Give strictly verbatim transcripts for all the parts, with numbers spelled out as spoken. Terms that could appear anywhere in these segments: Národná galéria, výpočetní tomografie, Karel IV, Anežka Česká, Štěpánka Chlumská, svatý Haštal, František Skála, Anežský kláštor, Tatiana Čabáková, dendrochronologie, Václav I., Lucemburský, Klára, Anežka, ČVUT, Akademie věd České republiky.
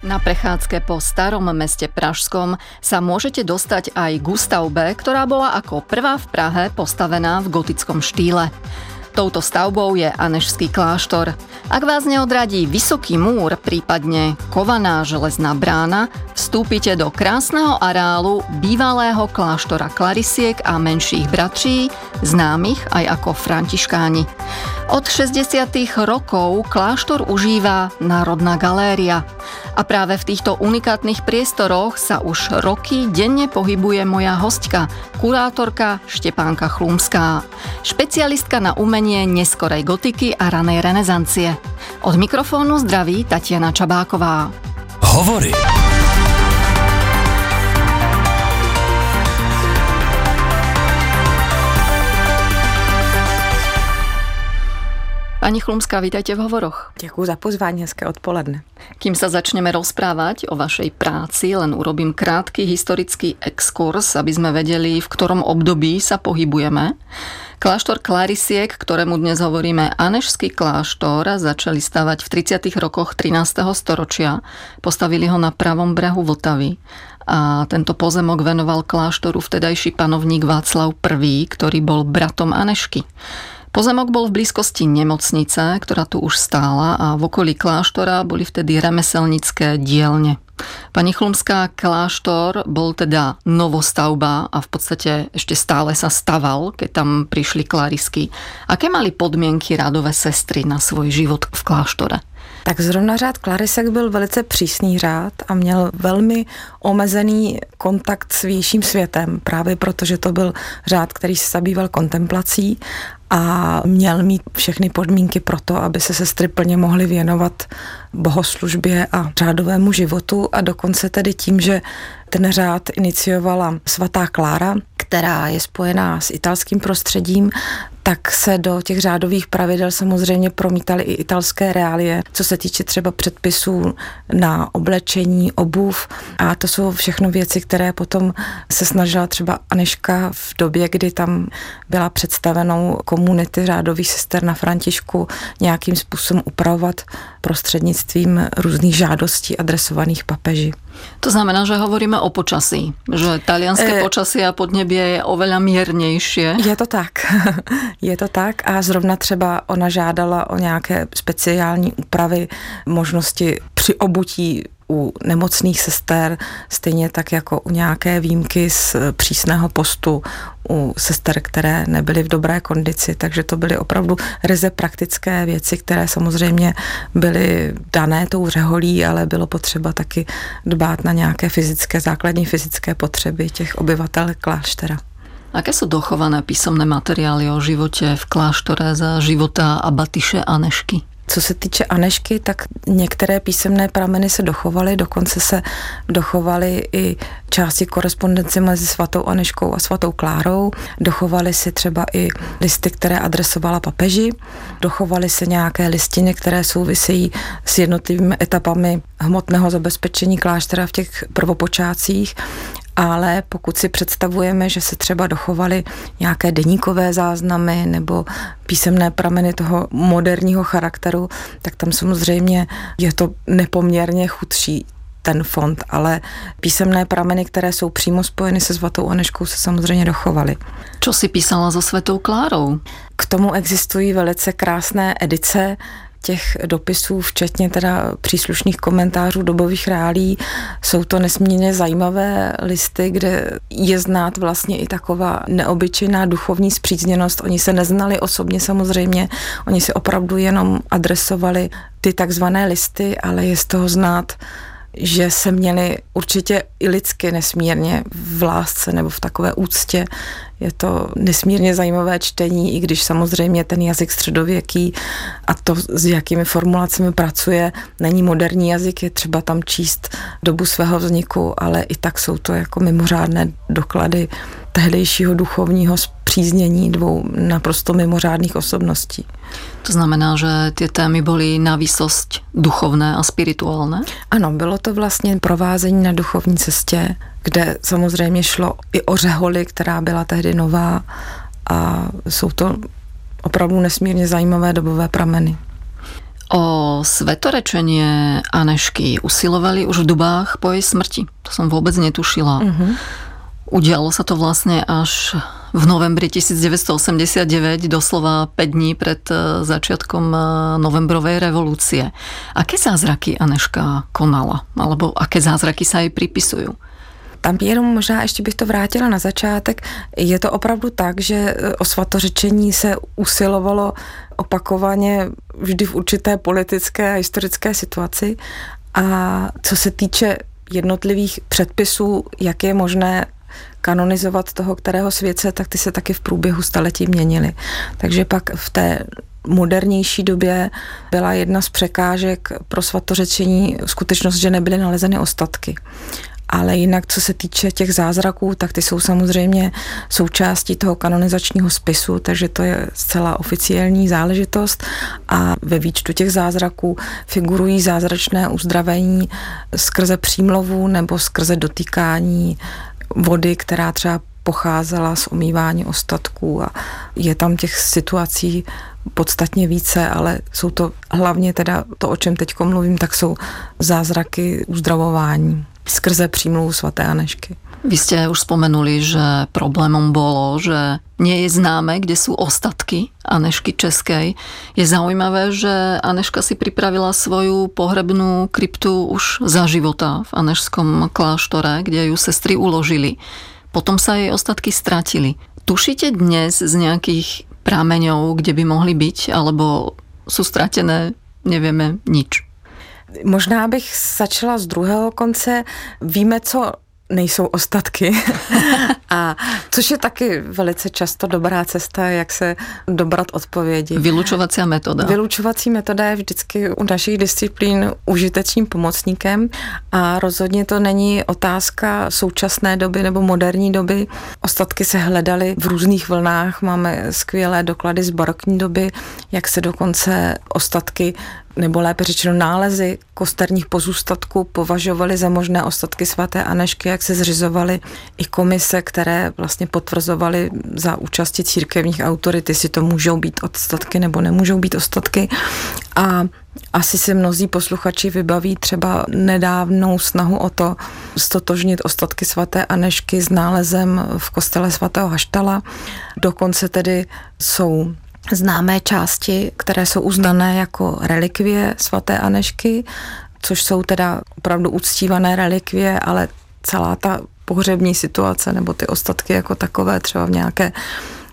Na prechádzke po starom meste Pražskom sa môžete dostať aj k stavbe, ktorá bola ako prvá v Prahe postavená v gotickom štýle. Touto stavbou je Anežský kláštor. Ak vás neodradí vysoký múr, prípadne kovaná železná brána, vstúpite do krásneho areálu bývalého kláštora klarisiek a menších bratří, známych aj ako františkáni. Od šesťdesiatych rokov kláštor užíva Národná galéria. A práve v týchto unikátnych priestoroch sa už roky denne pohybuje moja hostka, kurátorka Štěpánka Chlumská, špecialistka na umenie neskorej gotiky a ranej renesancie. Od mikrofónu zdraví Tatiana Čabáková. Hovory. Pani Chlumská, vítajte v Hovoroch. Děkuji za pozvání, hezké odpoledne. Kým sa začneme rozprávať o vašej práci, len urobím krátky historický exkurs, aby sme vedeli, v ktorom období sa pohybujeme. Kláštor klarisiek, ktorému dnes hovoríme Anežský kláštor, začali stavať v tridsiatych rokoch trinásteho storočia. Postavili ho na pravom brehu Vltavy. A tento pozemok venoval kláštoru vtedajší panovník Václav I., ktorý bol bratom Anežky. Pozemok bol v blízkosti nemocnice, ktorá tu už stála, a v okolí kláštora boli vtedy remeselnické dielne. Pani Chlumská, kláštor bol teda novostavba a v podstate ešte stále sa staval, keď tam prišli klarisky. Aké mali podmienky rádové sestry na svoj život v kláštore? Tak zrovna řád klarisek byl velice přísný řád a měl velmi omezený kontakt s vnějším světem, právě protože to byl řád, který se zabýval kontemplací a měl mít všechny podmínky pro to, aby se sestry plně mohly věnovat bohoslužbě a řádovému životu, a dokonce tedy tím, že ten řád iniciovala svatá Klára, která je spojená s italským prostředím, tak se do těch řádových pravidel samozřejmě promítaly i italské reálie, co se týče třeba předpisů na oblečení, obuv, a to jsou všechno věci, které potom se snažila třeba Anežka v době, kdy tam byla představenou komunity řádových sester na Františku, nějakým způsobem upravovat prostřednictvím různých žádostí adresovaných papeži. To znamená, že hovoríme o počasí, že talianské počasí a podnebie je oveľa miernejšie. Je to tak. Je to tak a zrovna třeba ona žádala o nějaké speciální úpravy, možnosti při obutí u nemocných sester, stejně tak jako u nějaké výjimky z přísného postu u sester, které nebyly v dobré kondici, takže to byly opravdu ryze praktické věci, které samozřejmě byly dané tou řeholí, ale bylo potřeba taky dbát na nějaké fyzické, základní fyzické potřeby těch obyvatel kláštera. Aké sú dochované písomné materiály o živote v kláštore za života abatyše Anežky? Co se týče Anežky, tak některé písemné prameny se dochovaly, dokonce se dochovaly i části korespondence mezi svatou Anežkou a svatou Klárou, dochovaly se třeba i listy, které adresovala papeži, dochovaly se nějaké listiny, které souvisejí s jednotlivými etapami hmotného zabezpečení kláštera v těch prvopočátcích. Ale pokud si představujeme, že se třeba dochovaly nějaké deníkové záznamy nebo písemné prameny toho moderního charakteru, tak tam samozřejmě je to nepoměrně chudší ten fond, ale písemné prameny, které jsou přímo spojeny se svatou Anežkou, se samozřejmě dochovaly. Co si písala so svatou Klárou? K tomu existují velice krásné edice těch dopisů, včetně teda příslušných komentářů dobových reálí. Jsou to nesmírně zajímavé listy, kde je znát vlastně i taková neobyčejná duchovní spřízněnost. Oni se neznali osobně samozřejmě, oni se opravdu jenom adresovali ty takzvané listy, ale je z toho znát, že se měli určitě i lidsky nesmírně v lásce nebo v takové úctě. Je to nesmírně zajímavé čtení, i když samozřejmě ten jazyk středověký a to, s jakými formulacemi pracuje, není moderní jazyk, je třeba tam číst dobu svého vzniku, ale i tak jsou to jako mimořádné doklady tehdejšího duchovního spříznění dvou naprosto mimořádných osobností. To znamená, že ty témy byly na výsost duchovné a spirituálné? Ano, bylo to vlastně provázení na duchovní cestě, kde samozřejmě šlo i o řeholi, která byla tehdy nová, a jsou to opravdu nesmírně zajímavé dobové prameny. O svetorečenie Anežky usilovali už v dobách po jej smrti. To som vôbec netušila. Uh-huh. Udialo sa to vlastne až v novembri devätnásť osemdesiatdeväť, doslova päť dní pred začiatkom novembrovej revolúcie. Aké zázraky Anežka konala? Alebo aké zázraky sa jej pripisujú? Tam jenom možná ještě bych to vrátila na začátek. Je to opravdu tak, že o svatořečení se usilovalo opakovaně vždy v určité politické a historické situaci. A co se týče jednotlivých předpisů, jak je možné kanonizovat toho, kterého světce, tak ty se taky v průběhu staletí měnily. Takže pak v té modernější době byla jedna z překážek pro svatořečení skutečnost, že nebyly nalezeny ostatky. Ale jinak, co se týče těch zázraků, tak ty jsou samozřejmě součástí toho kanonizačního spisu, takže to je zcela oficiální záležitost. A ve výčtu těch zázraků figurují zázračné uzdravení skrze přímlovu nebo skrze dotýkání vody, která třeba pocházela z omývání ostatků. A je tam těch situací podstatně více, ale jsou to hlavně teda to, o čem teď mluvím, tak jsou zázraky uzdravování skrze přímluvu svaté Anežky. Vy ste už spomenuli, že problémom bolo, že nie je známe, kde sú ostatky Anežky českej. Je zaujímavé, že Anežka si pripravila svoju pohrebnú kryptu už za života v Anežskom kláštore, kde ju sestry uložili. Potom sa jej ostatky stratili. Tušíte dnes z nejakých prameňov, kde by mohli byť, alebo sú stratené, nevieme nič? Možná bych začala z druhého konce. Víme, co nejsou ostatky, a což je taky velice často dobrá cesta, jak se dobrat odpovědi. Vylučovací metoda. Vylučovací metoda je vždycky u našich disciplín užitečným pomocníkem a rozhodně to není otázka současné doby nebo moderní doby. Ostatky se hledaly v různých vlnách, máme skvělé doklady z barokní doby, jak se dokonce ostatky nebo lépe řečeno nálezy kosterních pozůstatků považovaly za možné ostatky svaté Anežky, jak se zřizovaly i komise, které vlastně potvrzovaly za účasti církevních autorit, jestli to můžou být ostatky nebo nemůžou být ostatky. A asi si mnozí posluchači vybaví třeba nedávnou snahu o to ztotožnit ostatky svaté Anežky s nálezem v kostele svatého Haštala. Dokonce tedy jsou známé části, které jsou uznané jako relikvie svaté Anežky, což jsou teda opravdu uctívané relikvie, ale celá ta pohřební situace nebo ty ostatky jako takové třeba v nějaké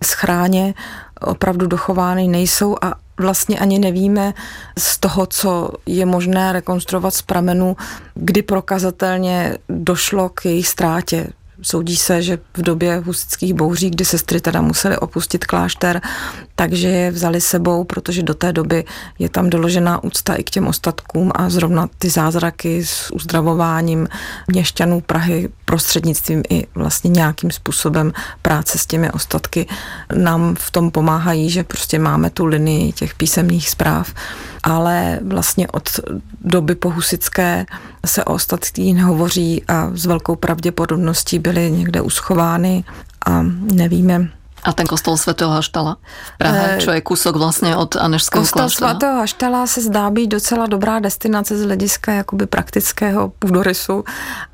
schráně opravdu dochovány nejsou a vlastně ani nevíme z toho, co je možné rekonstruovat z pramenů, kdy prokazatelně došlo k jejich ztrátě. Soudí se, že v době husitských bouří, kdy sestry teda musely opustit klášter, takže je vzali sebou, protože do té doby je tam doložená úcta i k těm ostatkům a zrovna ty zázraky s uzdravováním měšťanů Prahy prostřednictvím i vlastně nějakým způsobem práce s těmi ostatky nám v tom pomáhají, že prostě máme tu linii těch písemných zpráv, ale vlastně od doby pohusitské se o ostatky nehovoří a s velkou pravděpodobností byly někde uschovány a nevíme. A ten kostel svatého Haštala v Prahe, čo je kúsok vlastně od Anežského kláštera? Kostel svatého Haštala se zdá být docela dobrá destinace z hlediska jakoby praktického půdorysu,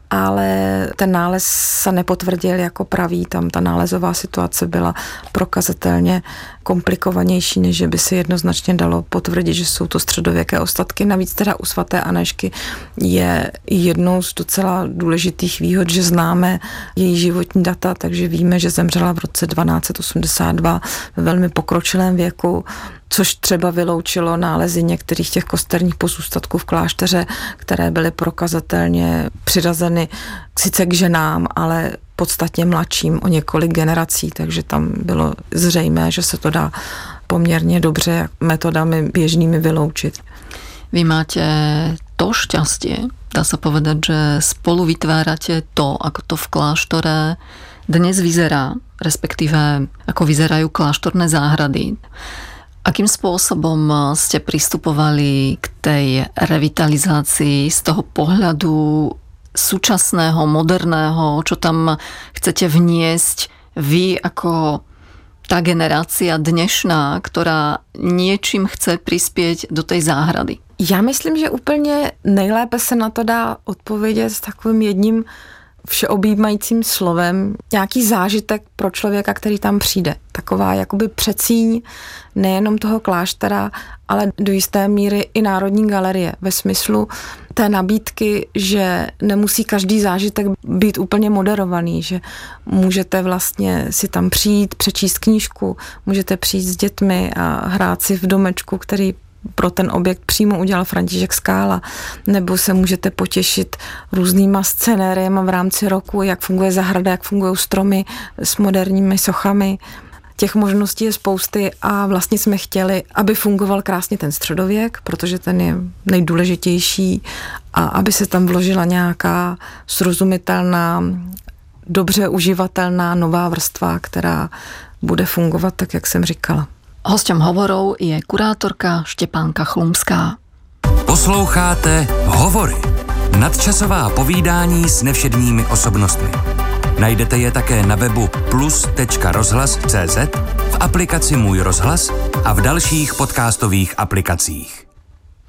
ale ten nález se nepotvrdil jako pravý, tam ta nálezová situace byla prokazatelně komplikovanější, než by se jednoznačně dalo potvrdit, že jsou to středověké ostatky. Navíc teda u svaté Anežky je jednou z docela důležitých výhod, že známe její životní data, takže víme, že zemřela v roce dvanáct osmdesát dva ve velmi pokročilém věku, což třeba vyloučilo nálezy některých těch kosterních pozůstatků v klášteře, které byly prokazatelně přirazeny sice k ženám, ale podstatně mladším o několik generací, takže tam bylo zřejmé, že se to dá poměrně dobře metodami běžnými vyloučit. Vy máte to šťastie, dá se povedať, že spolu vytvárate to, ako to v kláštore dnes vyzerá, respektíve ako vyzerajú kláštorné záhrady. Akým spôsobom ste pristupovali k tej revitalizácii z toho pohľadu súčasného, moderného, čo tam chcete vniesť vy ako tá generácia dnešná, ktorá niečím chce prispieť do tej záhrady? Já myslím, že úplně nejlépe se na to dá odpovědět s takovým jedním všeobjímajícím slovem. Nějaký zážitek pro člověka, který tam přijde. Taková jakoby přecíň nejenom toho kláštera, ale do jisté míry i Národní galerie ve smyslu té nabídky, že nemusí každý zážitek být úplně moderovaný, že můžete vlastně si tam přijít, přečíst knížku, můžete přijít s dětmi a hrát si v domečku, který pro ten objekt přímo udělal František Skála, nebo se můžete potěšit různýma scenériema v rámci roku, jak funguje zahrada, jak fungují stromy s moderními sochami. Těch možností je spousty a vlastně jsme chtěli, aby fungoval krásně ten středověk, protože ten je nejdůležitější, a aby se tam vložila nějaká srozumitelná, dobře uživatelná nová vrstva, která bude fungovat tak, jak jsem říkala. Hosťom hovorov je kurátorka Štěpánka Chlumská. Posloucháte Hovory. Nadčasová povídání s nevšedními osobnostmi. Najdete je také na webu plus tečka rozhlas tečka cé zet, v aplikaci Můj rozhlas a v dalších podcastových aplikacích.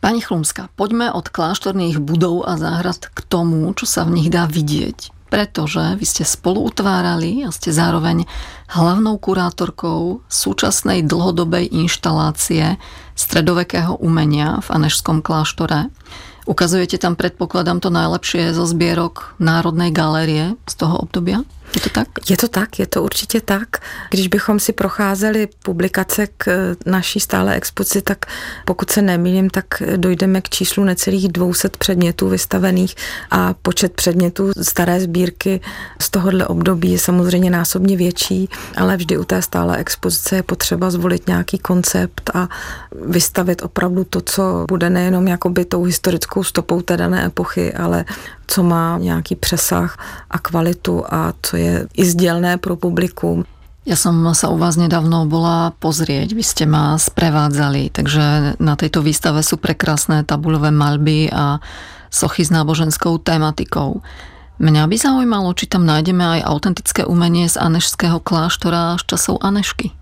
Pani Chlumská, poďme od kláštorných budov a záhrad k tomu, čo sa v nich dá vidieť. Pretože vy ste spolu utvárali a ste zároveň hlavnou kurátorkou súčasnej dlhodobej inštalácie stredovekého umenia v Anežskom kláštore. Ukazujete tam, predpokladám, to najlepšie zo zbierok Národnej galérie z toho obdobia? Je to tak? Je to tak, je to určitě tak. Když bychom si procházeli publikace k naší stále expozici, tak pokud se nemýlím, tak dojdeme k číslu necelých dvě stě předmětů vystavených a počet předmětů staré sbírky z tohohle období je samozřejmě násobně větší, ale vždy u té stále expozice je potřeba zvolit nějaký koncept a vystavit opravdu to, co bude nejenom jakoby tou historickou stopou té dané epochy, ale co má nějaký přesah a kvalitu a co je i zdielné pro publikum. Ja som sa u vás nedávno bola pozrieť, vy ste ma sprevádzali, takže na tejto výstave sú prekrásne tabuľové maľby a sochy s náboženskou tematikou. Mňa by zaujímalo, či tam nájdeme aj autentické umenie z Anežského kláštora z časov Anežky.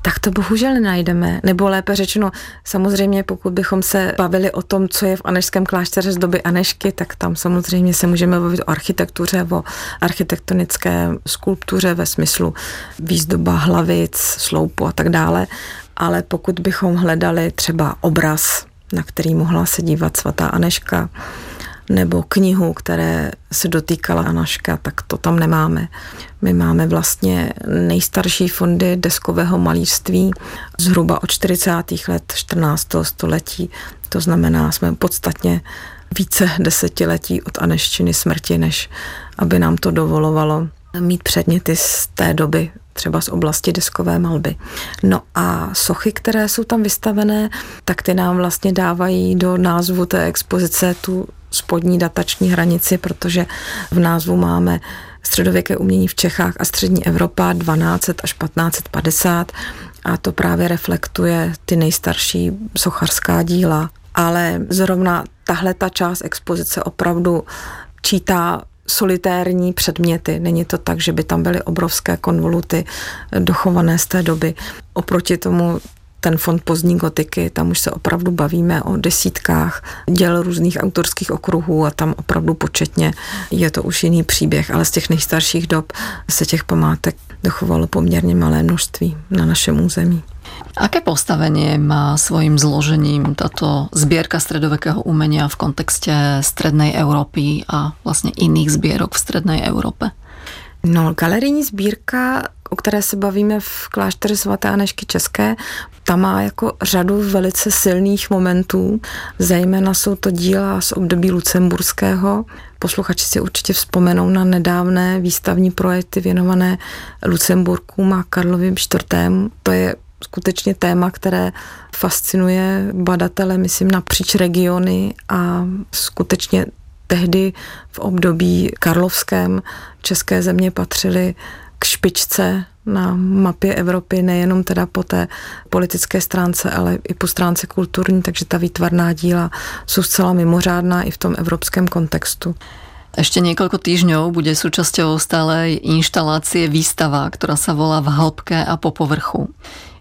Tak to bohužel nenajdeme, nebo lépe řečeno, samozřejmě pokud bychom se bavili o tom, co je v Anežském klášteře z doby Anežky, tak tam samozřejmě se můžeme bavit o architektuře, o architektonické skulptuře ve smyslu výzdoba hlavic, sloupu a tak dále, ale pokud bychom hledali třeba obraz, na který mohla se dívat svatá Anežka, nebo knihu, které se dotýkala Anežka, tak to tam nemáme. My máme vlastně nejstarší fondy deskového malířství zhruba od čtyřicátých let čtrnáctého století. To znamená, jsme podstatně více desetiletí od Anežčiny smrti, než aby nám to dovolovalo mít předměty z té doby, třeba z oblasti deskové malby. No a sochy, které jsou tam vystavené, tak ty nám vlastně dávají do názvu té expozice tu spodní datační hranici, protože v názvu máme středověké umění v Čechách a střední Evropa dvanáct set až patnáct set padesát a to právě reflektuje ty nejstarší sochařská díla. Ale zrovna tahle ta část expozice opravdu čítá solitérní předměty. Není to tak, že by tam byly obrovské konvoluty dochované z té doby. Oproti tomu ten fond pozdní gotiky, tam už se opravdu bavíme o desítkách děl různých autorských okruhů a tam opravdu početně je to už jiný příběh, ale z těch nejstarších dob se těch památek dochovalo poměrně malé množství na našem území. Aké postavenie má svojím zložením táto zbierka stredovekého umenia v kontexte strednej Európy a vlastne iných zbierok v strednej Európe? No, galerijní sbírka, o které se bavíme v klášteře svaté Anežky České, ta má jako řadu velice silných momentů, zejména jsou to díla z období Lucemburského. Posluchači si určitě vzpomenou na nedávné výstavní projekty věnované Lucemburku a Karlovi čtvrtému. To je skutečně téma, které fascinuje badatele, myslím, napříč regiony a skutečně tehdy v období karlovském české země patřily k špičce na mapě Evropy, nejenom teda po té politické stránce, ale i po stránce kulturní, takže ta výtvarná díla jsou zcela mimořádná i v tom evropském kontextu. Ešte niekoľko týždňov bude súčasťou stálej inštalácie výstava, ktorá sa volá V hĺbke a po povrchu.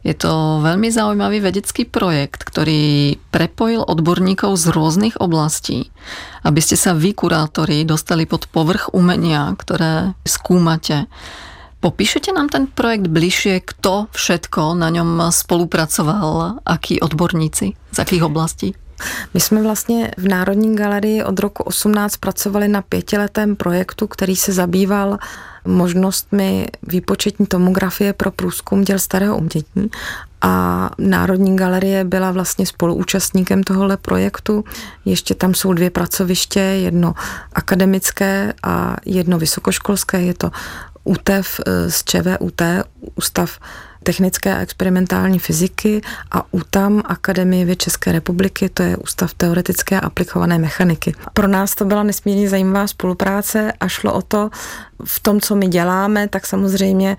Je to veľmi zaujímavý vedecký projekt, ktorý prepojil odborníkov z rôznych oblastí, aby ste sa vy, kurátori, dostali pod povrch umenia, ktoré skúmate. Popíšete nám ten projekt bližšie, kto všetko na ňom spolupracoval, akí odborníci, z akých oblastí? My jsme vlastně v Národní galerii od roku osmnáct pracovali na pětiletém projektu, který se zabýval možnostmi výpočetní tomografie pro průzkum děl starého umění. A Národní galerie byla vlastně spoluúčastníkem tohohle projektu. Ještě tam jsou dvě pracoviště, jedno akademické a jedno vysokoškolské. Je to ú té é vé z ČVUT, Ústav technické a experimentální fyziky, a ú tam, Akademie věd České republiky, to je Ústav teoretické a aplikované mechaniky. Pro nás to byla nesmírně zajímavá spolupráce a šlo o to, v tom, co my děláme, tak samozřejmě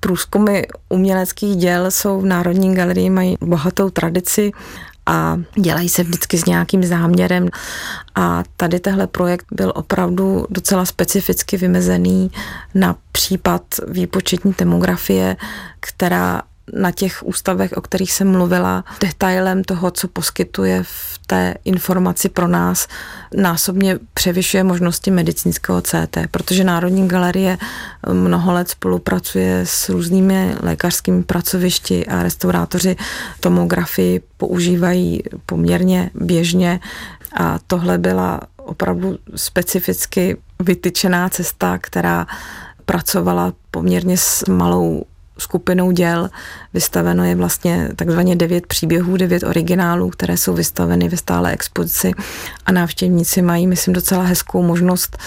průzkumy uměleckých děl jsou v Národní galerii, mají bohatou tradici a dělají se vždycky s nějakým záměrem. A tady tehle projekt byl opravdu docela specificky vymezený na případ výpočetní tomografie, která na těch ústavech, o kterých jsem mluvila, detailem toho, co poskytuje v té informaci pro nás, násobně převyšuje možnosti medicínského cé té, protože Národní galerie mnoho let spolupracuje s různými lékařskými pracovišti a restaurátoři tomografii používají poměrně běžně a tohle byla opravdu specificky vytyčená cesta, která pracovala poměrně s malou skupinou děl. Vystaveno je vlastně takzvaně devět příběhů, devět originálů, které jsou vystaveny ve stále expozici a návštěvníci mají, myslím, docela hezkou možnost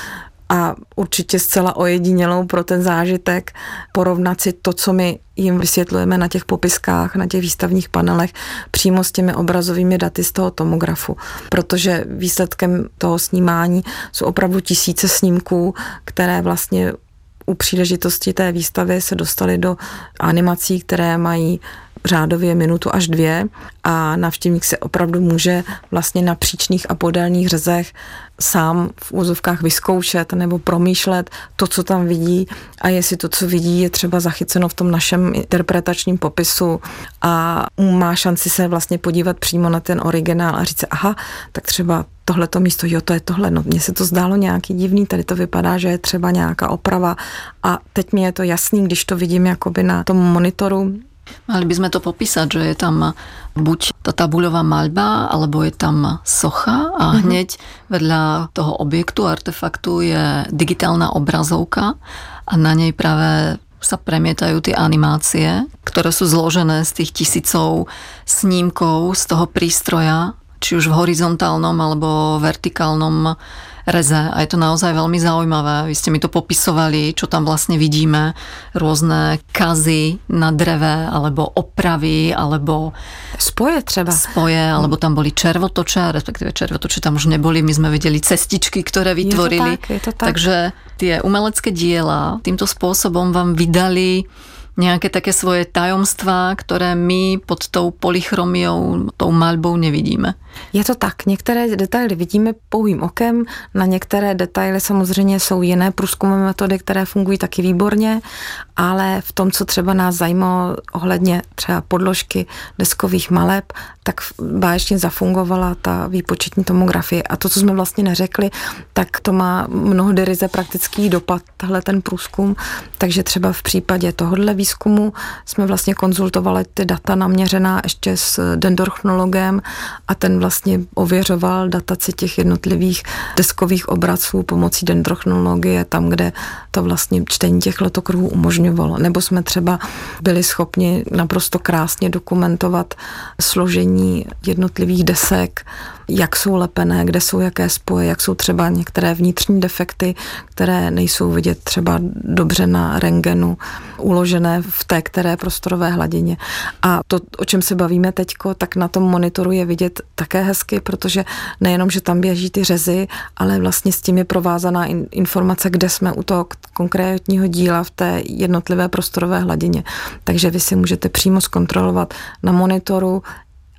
a určitě zcela ojedinělou pro ten zážitek porovnat si to, co my jim vysvětlujeme na těch popiskách, na těch výstavních panelech, přímo s těmi obrazovými daty z toho tomografu. Protože výsledkem toho snímání jsou opravdu tisíce snímků, které vlastně u příležitosti té výstavy se dostali do animací, které mají řádově minutu až dvě a návštěvník se opravdu může vlastně na příčných a podélných řezech sám v úzovkách vyzkoušet nebo promýšlet to, co tam vidí a jestli to, co vidí, je třeba zachyceno v tom našem interpretačním popisu a má šanci se vlastně podívat přímo na ten originál a říct se, aha, tak třeba tohleto místo, jo, to je tohle, no mně se to zdálo nějaký divný, tady to vypadá, že je třeba nějaká oprava a teď mi je to jasný, když to vidím jakoby na tom monitoru. Mali by sme to popísať, že je tam buď tá tabuľová maľba, alebo je tam socha a hneď vedľa toho objektu, artefaktu je digitálna obrazovka a na nej práve sa premietajú tie animácie, ktoré sú zložené z tých tisícov snímkov z toho prístroja, či už v horizontálnom alebo vertikálnom reze. A je to naozaj veľmi zaujímavé. Vy ste mi to popisovali, čo tam vlastne vidíme. Rôzne kazy na dreve, alebo opravy, alebo spoje třeba. Spoje, alebo tam boli červotoče, respektíve červotoče tam už neboli. My sme videli cestičky, ktoré vytvorili. Je to tak, je to tak. Takže tie umelecké diela týmto spôsobom vám vydali nějaké také svoje tajomstvá, které my pod tou polychromiou, tou malbou nevidíme. Je to tak, některé detaily vidíme pouhým okem, na některé detaily samozřejmě jsou jiné průzkumové metody, které fungují taky výborně, ale v tom, co třeba nás zajímalo ohledně třeba podložky deskových maleb, tak báječně zafungovala ta výpočetní tomografie a to, co jsme vlastně neřekli, tak to má mnohdy ryze praktický dopad, tahle ten průzkum, takže třeba v případě tohodle výzkumu jsme vlastně konzultovali ty data naměřená ještě s dendrochnologem a ten vlastně ověřoval dataci těch jednotlivých deskových obrazů pomocí dendrochnologie tam, kde to vlastně čtení těch letokruhů umožňovalo. Nebo jsme třeba byli schopni naprosto krásně dokumentovat složení jednotlivých desek, jak jsou lepené, kde jsou jaké spoje, jak jsou třeba některé vnitřní defekty, které nejsou vidět třeba dobře na rentgenu, uložené v té které prostorové hladině. A to, o čem se bavíme teďko, tak na tom monitoru je vidět také hezky, protože nejenom, že tam běží ty řezy, ale vlastně s tím je provázaná in, informace, kde jsme u toho konkrétního díla v té jednotlivé prostorové hladině. Takže vy si můžete přímo zkontrolovat na monitoru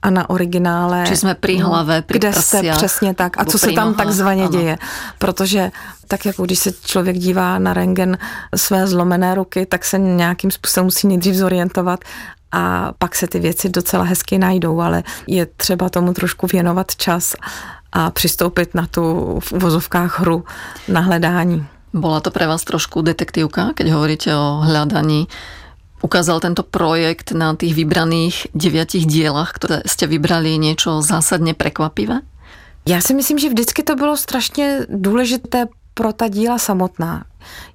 a na originále, či jsme pri hlave, pri kde prsiach, se přesně tak a co se tam takzvaně děje. Protože tak jako když se člověk dívá na rentgen své zlomené ruky, tak se nějakým způsobem musí nejdřív zorientovat a pak se ty věci docela hezky najdou, ale je třeba tomu trošku věnovat čas a přistoupit na tu v uvozovkách hru na hledání. Bola to pre vás trošku detektívka, keď hovoríte o hľadaní? Ukázal tento projekt na tých vybraných deviatich dielach, ktoré ste vybrali, niečo zásadne prekvapivé? Já si myslím, že vždycky to bylo strašně důležité pro ta díla samotná.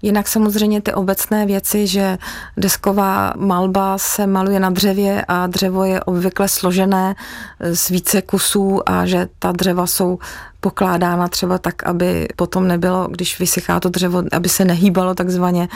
Jinak samozřejmě ty obecné věci, že desková malba se maluje na dřevě a dřevo je obvykle složené z více kusů a že ta dřeva jsou pokládána třeba tak, aby potom nebylo, když vysychá to dřevo, aby se nehýbalo takzvaně,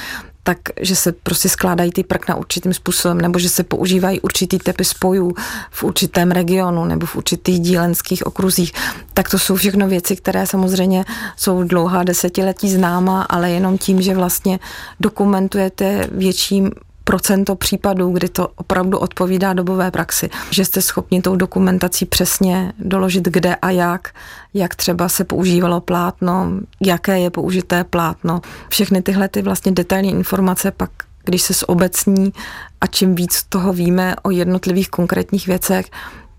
tak, že se prostě skládají ty prkna určitým způsobem, nebo že se používají určitý typy spojů v určitém regionu nebo v určitých dílenských okruzích. Tak to jsou všechno věci, které samozřejmě jsou dlouhá desetiletí známa, ale jenom tím, že vlastně dokumentujete větší procento případů, kdy to opravdu odpovídá dobové praxi, že jste schopni tou dokumentací přesně doložit, kde a jak, jak třeba se používalo plátno, jaké je použité plátno. Všechny tyhle ty vlastně detailní informace pak, když se zobecní a čím víc toho víme o jednotlivých konkrétních věcech,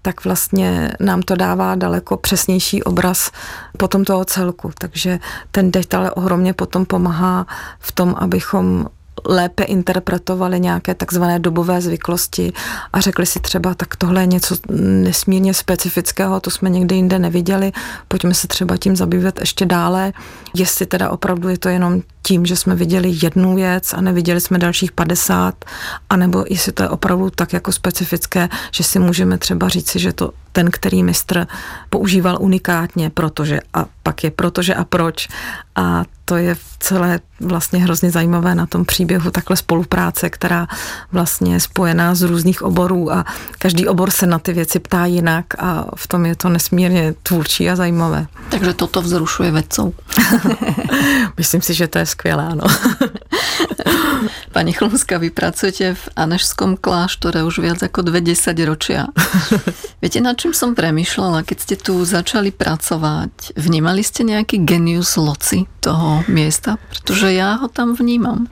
tak vlastně nám to dává daleko přesnější obraz potom toho celku. Takže ten detail ohromně potom pomáhá v tom, abychom lépe interpretovali nějaké takzvané dobové zvyklosti a řekli si třeba, tak tohle je něco nesmírně specifického, to jsme někde jinde neviděli, pojďme se třeba tím zabývat ještě dále, jestli teda opravdu je to jenom tím, že jsme viděli jednu věc a neviděli jsme dalších padesát, anebo jestli to je opravdu tak jako specifické, že si můžeme třeba říci, že to ten, který mistr používal unikátně, protože a pak je protože a proč. A to je celé vlastně hrozně zajímavé na tom příběhu, takhle spolupráce, která vlastně je spojená z různých oborů a každý obor se na ty věci ptá jinak a v tom je to nesmírně tvůrčí a zajímavé. Takže toto vzrušuje vedců. Myslím si, že to je skvělé, ano. Pani Chlumská, vy pracujete v Anežskom kláštore už viac ako dve desaťročia. Viete, na čím som premýšľala, keď ste tu začali pracovať? Vnímali ste nejaký genius loci toho miesta? Protože ja ho tam vnímam.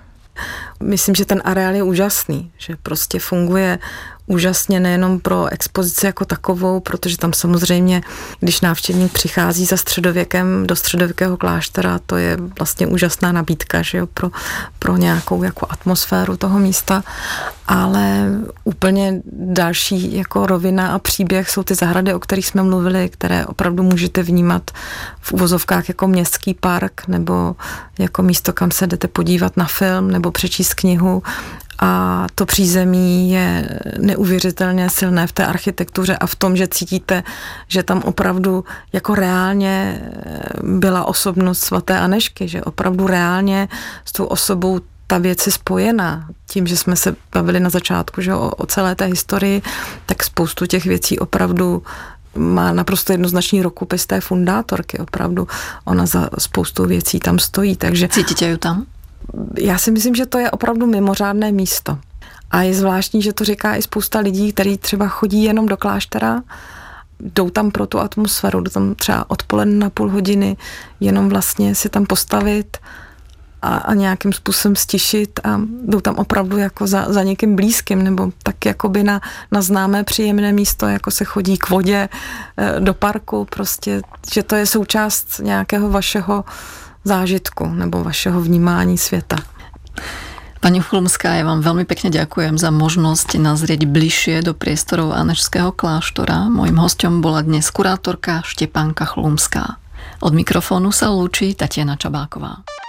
Myslím, že ten areál je úžasný, že prostě funguje úžasně nejenom pro expozici jako takovou, protože tam samozřejmě, když návštěvník přichází za středověkem do středověkého kláštera, to je vlastně úžasná nabídka, že jo, pro, pro nějakou jako atmosféru toho místa, ale úplně další jako rovina a příběh jsou ty zahrady, o kterých jsme mluvili, které opravdu můžete vnímat v uvozovkách jako městský park nebo jako místo, kam se jdete podívat na film nebo přečíst knihu. A to přízemí je neuvěřitelně silné v té architektuře a v tom, že cítíte, že tam opravdu jako reálně byla osobnost svaté Anežky, že opravdu reálně s tou osobou ta věc je spojená. Tím, že jsme se bavili na začátku, že o, o celé té historii, tak spoustu těch věcí opravdu má naprosto jednoznačný rukopis té fundátorky. Opravdu ona za spoustu věcí tam stojí. Takže cítíte ju tam? Já si myslím, že to je opravdu mimořádné místo. A je zvláštní, že to říká i spousta lidí, kteří třeba chodí jenom do kláštera, jdou tam pro tu atmosféru, jdou tam třeba odpoledne na půl hodiny, jenom vlastně si tam postavit a, a nějakým způsobem stišit a jdou tam opravdu jako za, za někým blízkým, nebo tak jakoby na, na známé příjemné místo, jako se chodí k vodě, do parku, prostě, že to je součást nějakého vašeho zážitku nebo vašeho vnímání světa. Pani Chlumská, ja vám veľmi pekne ďakujem za možnosť nazrieť bližšie do priestorov Anežského kláštora. Mojím hosťom bola dnes kurátorka Štěpánka Chlumská. Od mikrofónu sa lúči Tatiana Čabáková.